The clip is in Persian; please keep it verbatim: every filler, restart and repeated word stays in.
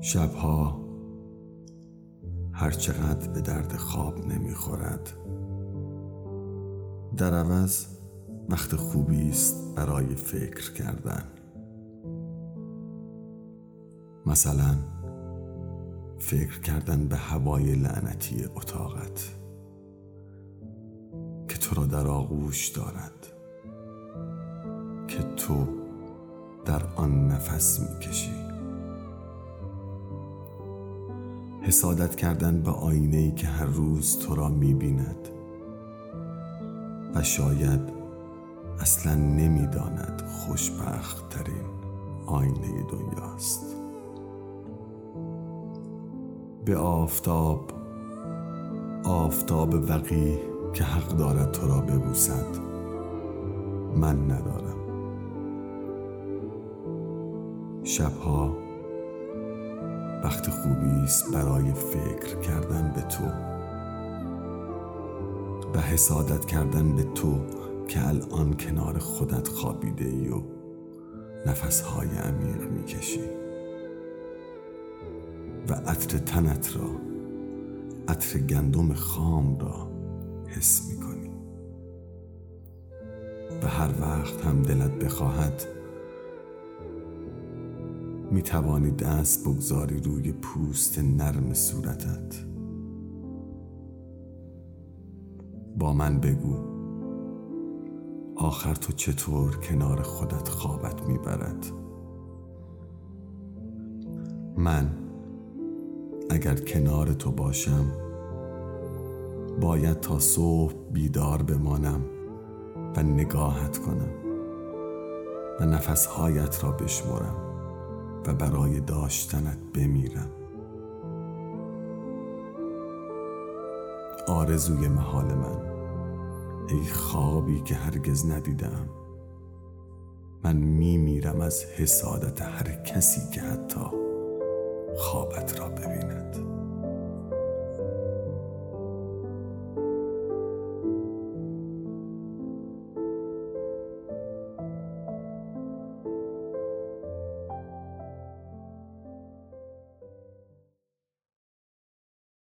شبها هرچقدر به درد خواب نمیخورد، در عوض وقت خوبی است برای فکر کردن. مثلا فکر کردن به هوای لعنتی اتاقت که تو را در آغوش دارد، که تو در آن نفس میکشی. حسادت کردن به آینه‌ای که هر روز تو را می‌بیند و شاید اصلاً نمی‌داند خوشبخت‌ترین آینه دنیاست. به آفتاب، آفتاب وقیح که حق دارد تو را ببوسد، من ندارم. شبها وقت خوبی است برای فکر کردن به تو و حسادت کردن به تو که الان کنار خودت خوابیده ای و نفسهای عمیق میکشی و عطر تنت را، عطر گندم خام را حس میکنی و هر وقت هم دلت بخواهد می توانی دست بگذاری روی پوست نرم صورتت. با من بگو آخر تو چطور کنار خودت خوابت می برد؟ من اگر کنار تو باشم باید تا صبح بیدار بمانم و نگاهت کنم و نفسهایت را بشمرم و برای داشتنت بمیرم. آرزوی محال من، ای خوابی که هرگز ندیدم، من میمیرم از حسادت هر کسی که حتی خوابت را ببیند.